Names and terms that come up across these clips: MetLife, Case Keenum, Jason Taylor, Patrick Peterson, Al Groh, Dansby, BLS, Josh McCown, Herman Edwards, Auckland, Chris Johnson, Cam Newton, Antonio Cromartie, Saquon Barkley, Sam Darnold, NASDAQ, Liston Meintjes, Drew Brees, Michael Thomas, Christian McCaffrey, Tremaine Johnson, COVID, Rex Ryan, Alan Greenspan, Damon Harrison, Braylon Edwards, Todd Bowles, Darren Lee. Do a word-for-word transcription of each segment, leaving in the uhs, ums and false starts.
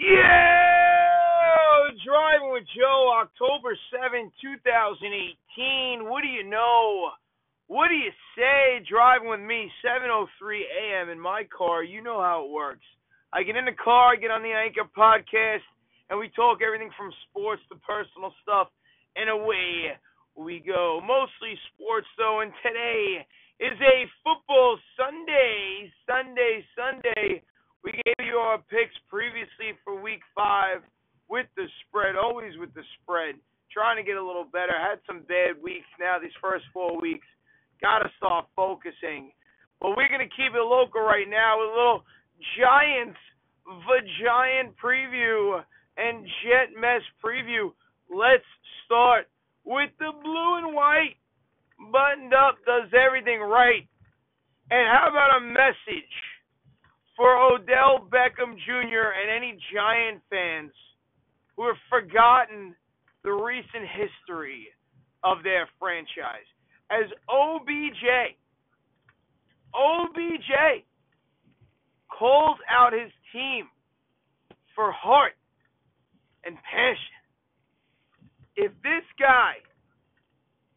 Yeah! Driving with Joe, October seventh, twenty eighteen. What do you know? What do you say? Driving with me, seven oh three a.m. in my car. You know how it works. I get in the car, I get on the Anchor podcast, and we talk everything from sports to personal stuff, and away we go. Mostly sports, though, and today is a football Sunday, Sunday, Sunday. We gave you our picks previously for week five with the spread, always with the spread. Trying to get a little better. Had some bad weeks now, these first four weeks. Got to start focusing. But we're going to keep it local right now with a little Giants, the Giant preview and Jet Mess preview. Let's start with the blue and white. Buttoned up, does everything right. And how about a message for Odell Beckham Junior and any Giant fans who have forgotten the recent history of their franchise? As O B J, O B J calls out his team for heart and passion. If this guy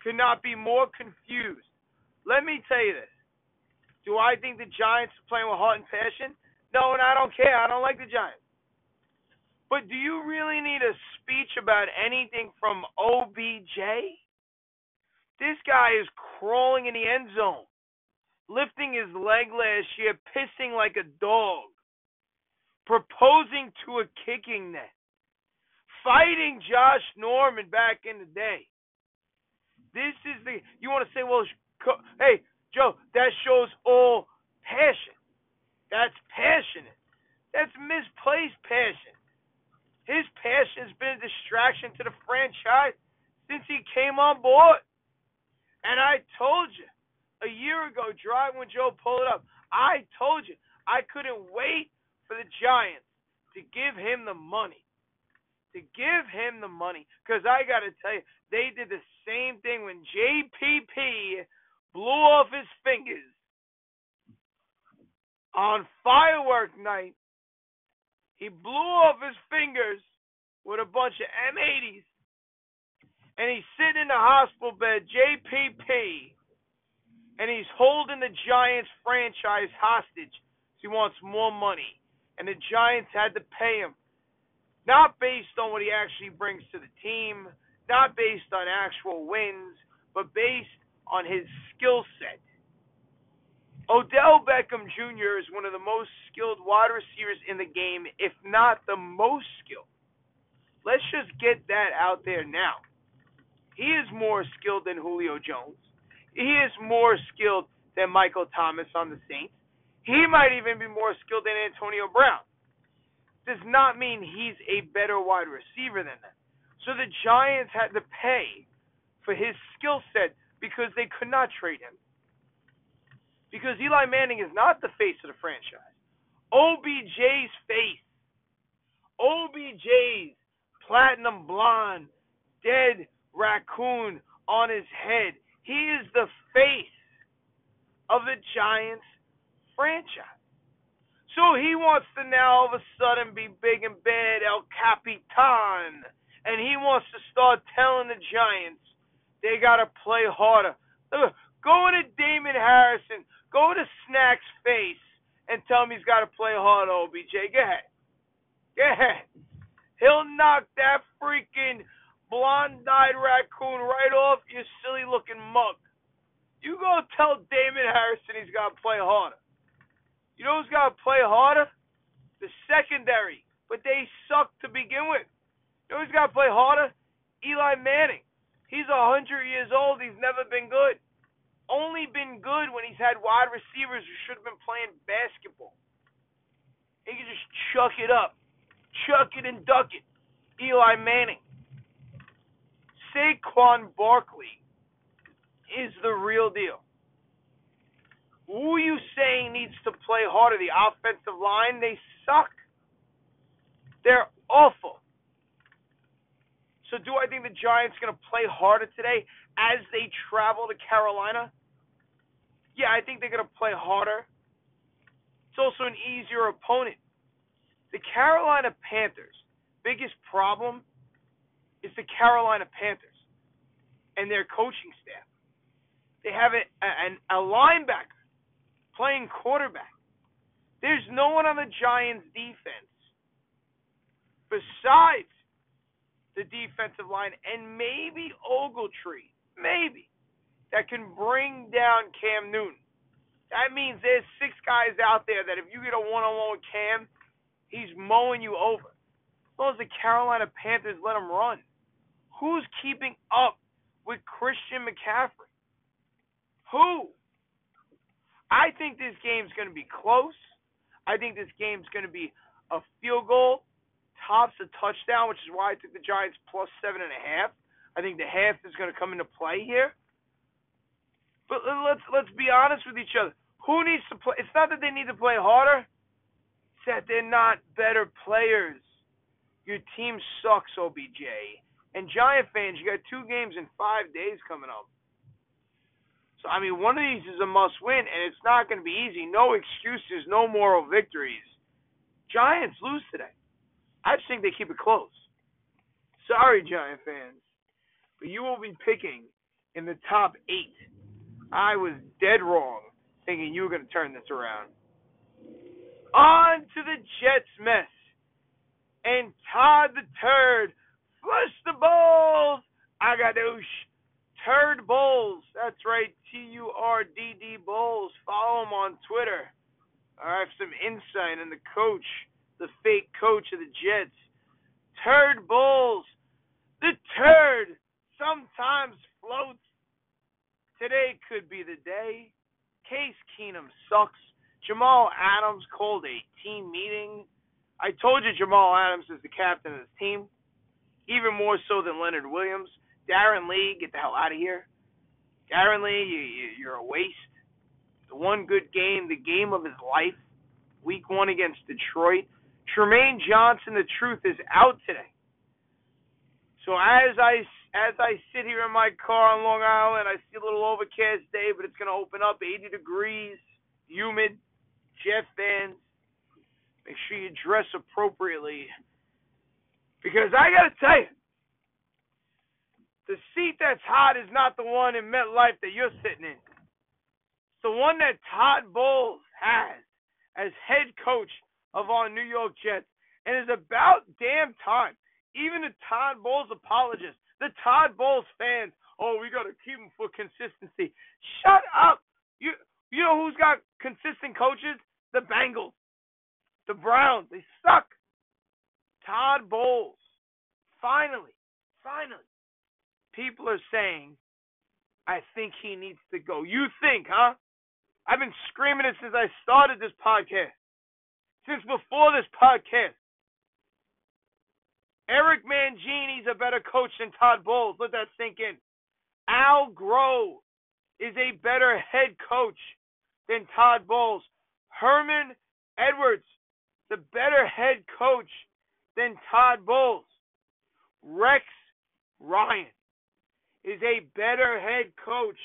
could not be more confused, let me tell you this. Do I think the Giants are playing with heart and passion? No, and I don't care. I don't like the Giants. But do you really need a speech about anything from O B J? This guy is crawling in the end zone, lifting his leg last year, pissing like a dog, proposing to a kicking net, fighting Josh Norman back in the day. This is the – you want to say, well, hey – Joe, that shows all passion. That's passionate. That's misplaced passion. His passion has been a distraction to the franchise since he came on board. And I told you a year ago, driving with Joe, pull it up. I told you I couldn't wait for the Giants to give him the money. To give him the money. Because I got to tell you, they did the same thing when J P P – blew off his fingers on firework night. He blew off his fingers with a bunch of M eighties, and he's sitting in the hospital bed, J P P, and he's holding the Giants franchise hostage. He wants more money, and the Giants had to pay him, not based on what he actually brings to the team, not based on actual wins, but based on his skill set. Odell Beckham Junior is one of the most skilled wide receivers in the game, if not the most skilled. Let's just get that out there now. He is more skilled than Julio Jones. He is more skilled than Michael Thomas on the Saints. He might even be more skilled than Antonio Brown. Does not mean he's a better wide receiver than that. So the Giants had to pay for his skill set, because they could not trade him. Because Eli Manning is not the face of the franchise. O B J's face. O B J's platinum blonde, dead raccoon on his head. He is the face of the Giants franchise. So he wants to now all of a sudden be big and bad El Capitan. And he wants to start telling the Giants they got to play harder. Go to Damon Harrison. Go to Snack's face and tell him he's got to play harder, O B J. Go ahead. Go ahead. He'll knock that freaking blonde-eyed raccoon right off your silly-looking mug. You go tell Damon Harrison he's got to play harder. You know who's got to play harder? The secondary. But they suck to begin with. You know who's got to play harder? Eli Manning. He's one hundred years old. He's never been good. Only been good when he's had wide receivers who should have been playing basketball. He can just chuck it up. Chuck it and duck it. Eli Manning. Saquon Barkley is the real deal. Who are you saying needs to play harder? The offensive line? They suck. They're awful. So do I think the Giants are going to play harder today as they travel to Carolina? Yeah, I think they're going to play harder. It's also an easier opponent. The Carolina Panthers' biggest problem is the Carolina Panthers and their coaching staff. They have a, a, a linebacker playing quarterback. There's no one on the Giants' defense besides the defensive line and maybe Ogletree, maybe, that can bring down Cam Newton. That means there's six guys out there that if you get a one-on-one with Cam, he's mowing you over. As long as the Carolina Panthers let him run. Who's keeping up with Christian McCaffrey? Who? I think this game's going to be close. I think this game's going to be a field goal, tops a touchdown, which is why I took the Giants plus seven and a half. I think the half is going to come into play here. But let's let's be honest with each other. Who needs to play? It's not that they need to play harder. It's that they're not better players. Your team sucks, O B J. And Giant fans, you got two games in five days coming up. So, I mean, one of these is a must-win, and it's not going to be easy. No excuses, no moral victories. Giants lose today. I just think they keep it close. Sorry, Giant fans, but you will be picking in the top eight. I was dead wrong thinking you were going to turn this around. On to the Jets mess. And Todd the Turd, flush the balls. I got those. Turd Bowles, that's right, T U R D D Bowles. Follow him on Twitter. I have some insight in the coach, the fake coach of the Jets. Turd Bowles, the turd sometimes floats. Today could be the day. Case Keenum sucks. Jamal Adams called a team meeting. I told you Jamal Adams is the captain of this team, even more so than Leonard Williams. Darren Lee, get the hell out of here. Darren Lee, you, you, you're a waste. The one good game, the game of his life, week one against Detroit. Tremaine Johnson, the truth, is out today. So as I, as I sit here in my car on Long Island, I see a little overcast day, but it's going to open up eighty degrees, humid. Jet fans, make sure you dress appropriately. Because I got to tell you, the seat that's hot is not the one in MetLife that you're sitting in. It's the one that Todd Bowles has as head coach of our New York Jets. And it's about damn time. Even the Todd Bowles apologists, the Todd Bowles fans, oh, we got to keep him for consistency. Shut up. You you know who's got consistent coaches? The Bengals. The Browns. They suck. Todd Bowles. Finally. Finally. People are saying, I think he needs to go. You think, huh? I've been screaming it since I started this podcast, since before this podcast. Eric Mangini's a better coach than Todd Bowles. Let that sink in. Al Groh is a better head coach than Todd Bowles. Herman Edwards, the better head coach than Todd Bowles. Rex Ryan is a better head coach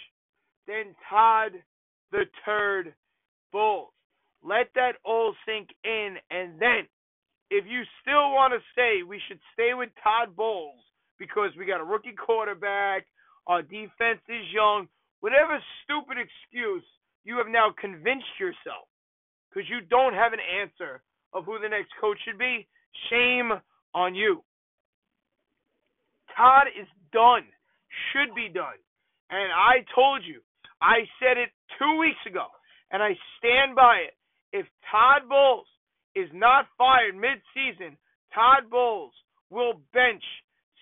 than Todd the Turd Bowles. Let that all sink in, and then, if you still want to say we should stay with Todd Bowles because we got a rookie quarterback, our defense is young, whatever stupid excuse, you have now convinced yourself because you don't have an answer of who the next coach should be. Shame on you. Todd is done. Should be done. And I told you, I said it two weeks ago, and I stand by it. If Todd Bowles is not fired midseason, Todd Bowles will bench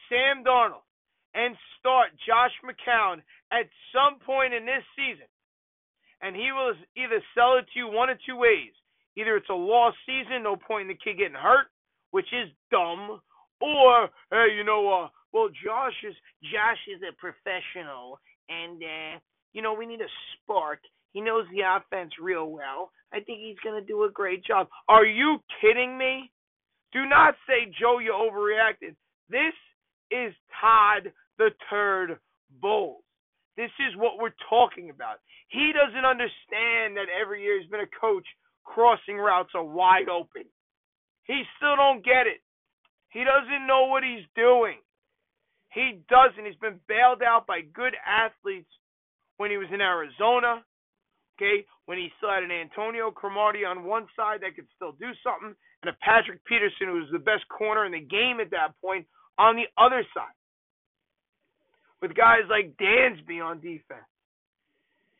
Sam Darnold and start Josh McCown at some point in this season. And he will either sell it to you one of two ways. Either it's a lost season, no point in the kid getting hurt, which is dumb, or, hey, you know, uh, Well, Josh is Josh is a professional, and, uh, you know, we need a spark. He knows the offense real well. I think he's going to do a great job. Are you kidding me? Do not say, Joe, you overreacted. This is Todd the Turd Bowles. This is what we're talking about. He doesn't understand that every year he's been a coach, crossing routes are wide open. He still don't get it. He doesn't know what he's doing. He doesn't. He's been bailed out by good athletes when he was in Arizona, okay, when he still had an Antonio Cromartie on one side that could still do something, and a Patrick Peterson, who was the best corner in the game at that point, on the other side, with guys like Dansby on defense.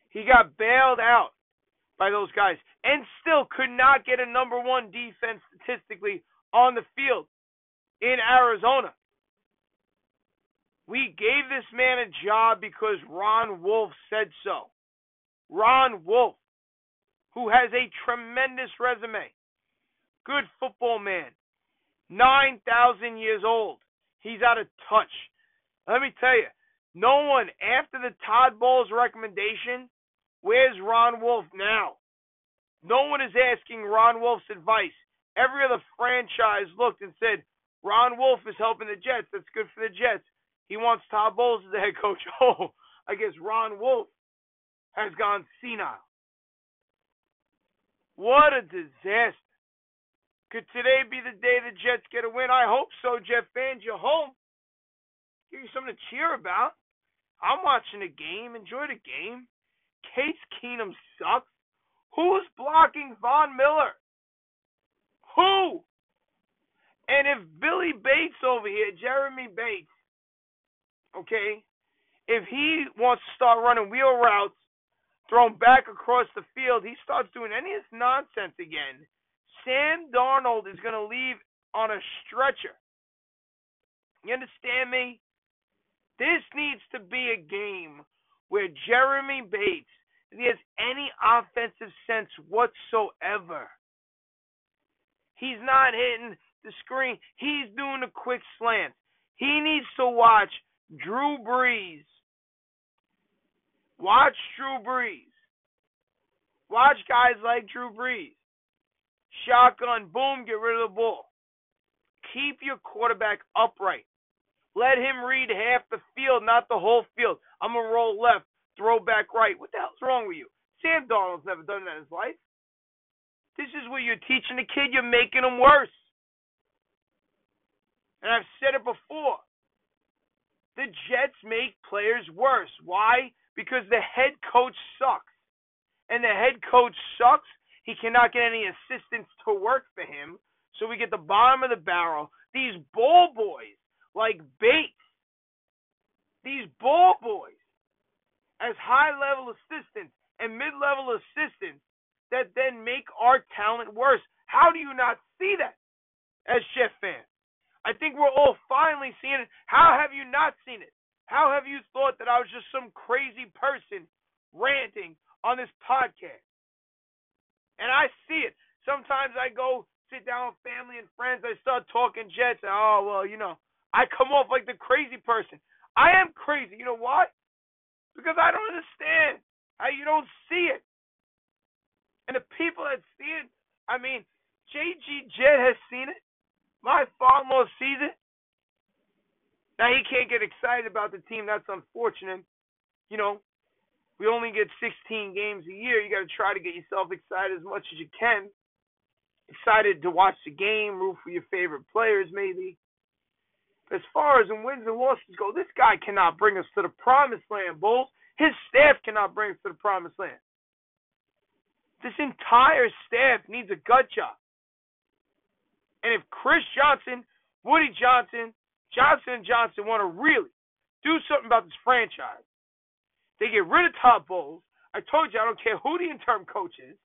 He got bailed out by those guys and still could not get a number one defense statistically on the field in Arizona. We gave this man a job because Ron Wolf said so. Ron Wolf, who has a tremendous resume. Good football man. nine thousand years old. He's out of touch. Let me tell you, no one after the Todd Bowles recommendation, where's Ron Wolf now? No one is asking Ron Wolf's advice. Every other franchise looked and said, Ron Wolf is helping the Jets. That's good for the Jets. He wants Todd Bowles as the head coach. Oh, I guess Ron Wolf has gone senile. What a disaster. Could today be the day the Jets get a win? I hope so, Jeff fans. You're home. Give you something to cheer about. I'm watching the game. Enjoy the game. Case Keenum sucks. Who's blocking Von Miller? Who? And if Billy Bates over here, Jeremy Bates, okay, if he wants to start running wheel routes, thrown back across the field, he starts doing any of this nonsense again, Sam Darnold is going to leave on a stretcher. You understand me? This needs to be a game where Jeremy Bates, if he has any offensive sense whatsoever, he's not hitting the screen. He's doing a quick slant. He needs to watch Drew Brees. Watch Drew Brees. Watch guys like Drew Brees. Shotgun, boom, get rid of the ball. Keep your quarterback upright. Let him read half the field, not the whole field. I'm going to roll left, throw back right. What the hell's wrong with you? Sam Darnold's never done that in his life. This is what you're teaching the kid. You're making him worse. And I've said it before. The Jets make players worse. Why? Because the head coach sucks. And the head coach sucks. He cannot get any assistants to work for him. So we get the bottom of the barrel. These ball boys, like Bates, these ball boys, as high-level assistants and mid-level assistants that then make our talent worse. How do you not see that as Jet fans? I think we're all finally seeing it. How have you not seen it? How have you thought that I was just some crazy person ranting on this podcast? And I see it. Sometimes I go sit down with family and friends. I start talking Jets. And, oh, well, you know, I come off like the crazy person. I am crazy. You know why? Because I don't understand. I, you don't see it. And the people that see it, I mean, J G Jet has seen it. My father-in-law sees it. Now, he can't get excited about the team. That's unfortunate. You know, we only get sixteen games a year. You got to try to get yourself excited as much as you can. Excited to watch the game, root for your favorite players, maybe. As far as in wins and losses go, this guy cannot bring us to the promised land, Bulls. His staff cannot bring us to the promised land. This entire staff needs a gut job. And if Chris Johnson, Woody Johnson, Johnson and Johnson want to really do something about this franchise, they get rid of Todd Bowles. I told you I don't care who the interim coach is.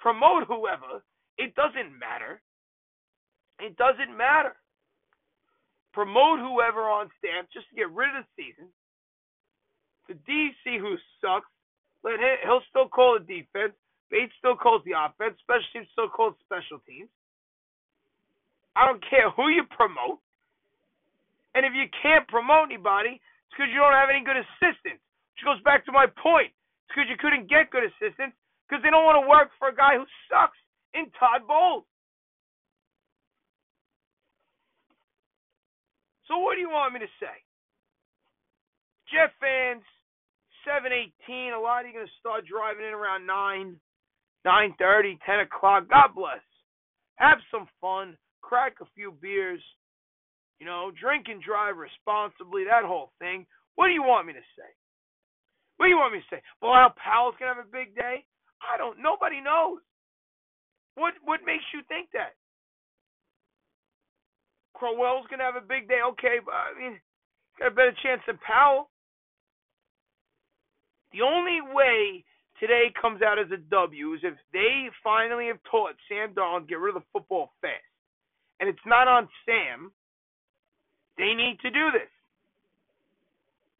Promote whoever. It doesn't matter. It doesn't matter. Promote whoever on staff just to get rid of the season. The D C who sucks, let him, he'll still call the defense. Bates still calls the offense. Special teams still calls special teams. I don't care who you promote. And if you can't promote anybody, it's because you don't have any good assistants. Which goes back to my point. It's because you couldn't get good assistants because they don't want to work for a guy who sucks in Todd Bowles. So what do you want me to say? Jet fans, seven eighteen, a lot of you are going to start driving in around nine, nine thirty, ten o'clock. God bless. Have some fun. crack a few beers, you know, drink and drive responsibly, that whole thing. What do you want me to say? What do you want me to say? Well, Al Powell's going to have a big day? I don't, nobody knows. What what makes you think that? Crowell's going to have a big day? Okay, but I mean, he's got a better chance than Powell. The only way today comes out as a W is if they finally have taught Sam Darnold to get rid of the football fast. And it's not on Sam. They need to do this.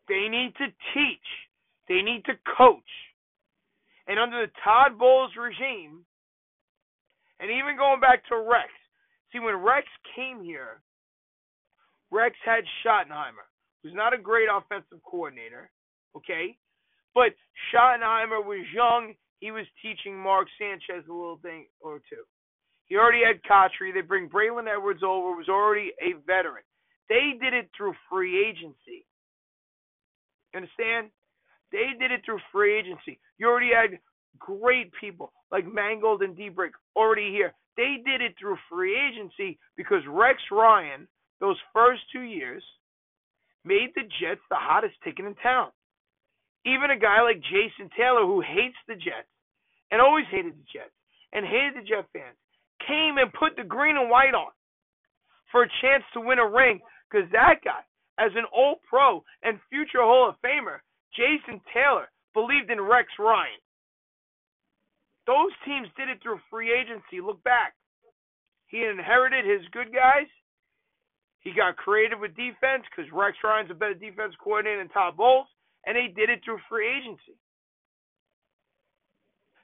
They need to teach. They need to coach. And under the Todd Bowles regime, and even going back to Rex, see, when Rex came here, Rex had Schottenheimer, who's not a great offensive coordinator, okay? But Schottenheimer was young. He was teaching Mark Sanchez a little thing or two. He already had Cotchery. They bring Braylon Edwards over, was already a veteran. They did it through free agency. You understand? They did it through free agency. You already had great people like Mangold and Debrick already here. They did it through free agency because Rex Ryan, those first two years, made the Jets the hottest ticket in town. Even a guy like Jason Taylor, who hates the Jets and always hated the Jets and hated the Jet fans, came and put the green and white on for a chance to win a ring because that guy, as an all-pro and future Hall of Famer, Jason Taylor, believed in Rex Ryan. Those teams did it through free agency. Look back. He inherited his good guys. He got creative with defense because Rex Ryan's a better defense coordinator than Todd Bowles. And they did it through free agency.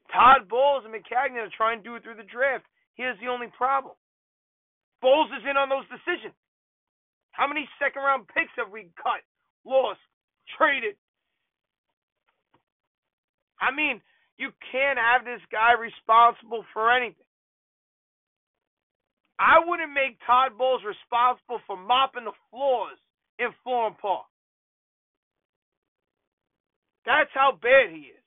Todd Bowles and McCagnon are trying to do it through the draft. Here's the only problem. Bowles is in on those decisions. How many second-round picks have we cut, lost, traded? I mean, you can't have this guy responsible for anything. I wouldn't make Todd Bowles responsible for mopping the floors in Florham Park. That's how bad he is.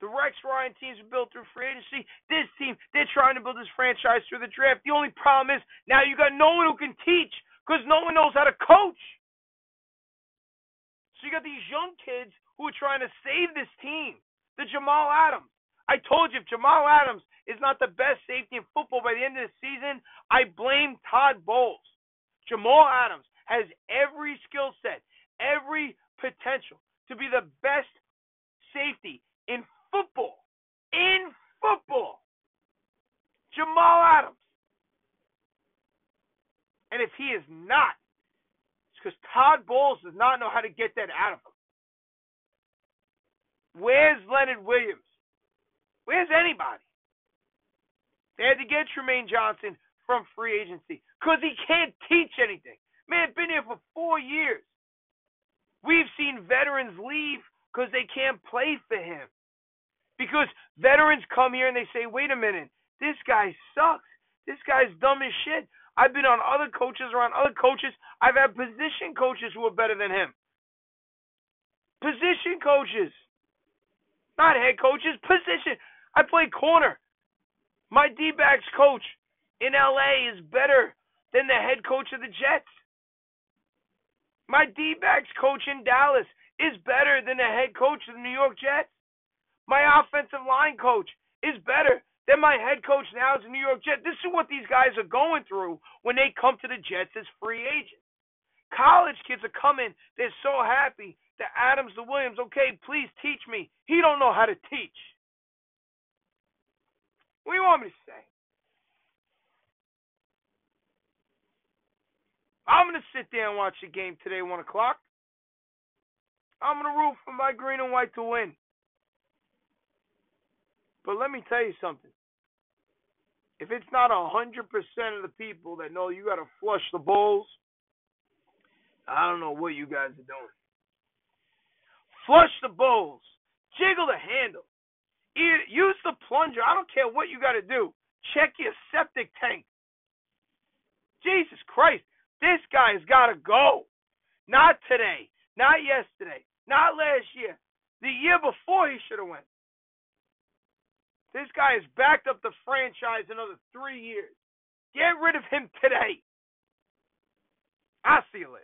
The Rex Ryan teams were built through free agency. This team, they're trying to build this franchise through the draft. The only problem is now you got no one who can teach because no one knows how to coach. So you got these young kids who are trying to save this team. The Jamal Adams. I told you, if Jamal Adams is not the best safety in football by the end of the season, I blame Todd Bowles. Jamal Adams has every skill set, every potential to be the best safety in football. In football. Jamal Adams. And if he is not, it's because Todd Bowles does not know how to get that out of him. Where's Leonard Williams? Where's anybody? They had to get Tremaine Johnson from free agency because he can't teach anything. Man, been here for four years. We've seen veterans leave because they can't play for him. Because veterans come here and they say, wait a minute, this guy sucks. This guy's dumb as shit. I've been on other coaches, around other coaches. I've had position coaches who are better than him. Position coaches. Not head coaches, position. I play corner. My D-backs coach in L A is better than the head coach of the Jets. My D-backs coach in Dallas is better than the head coach of the New York Jets. My offensive line coach is better than my head coach now is the New York Jets. This is what these guys are going through when they come to the Jets as free agents. College kids are coming. They're so happy. The Adams, the Williams, okay, please teach me. He don't know how to teach. What do you want me to say? I'm going to sit there and watch the game today, one o'clock. I'm going to root for my green and white to win. But let me tell you something. If it's not one hundred percent of the people that know you got to flush the bowls, I don't know what you guys are doing. Flush the bowls. Jiggle the handle. Use the plunger. I don't care what you got to do. Check your septic tank. Jesus Christ. This guy's got to go. Not today. Not yesterday. Not last year. The year before he should have went. This guy has backed up the franchise another three years. Get rid of him today. I'll see you later.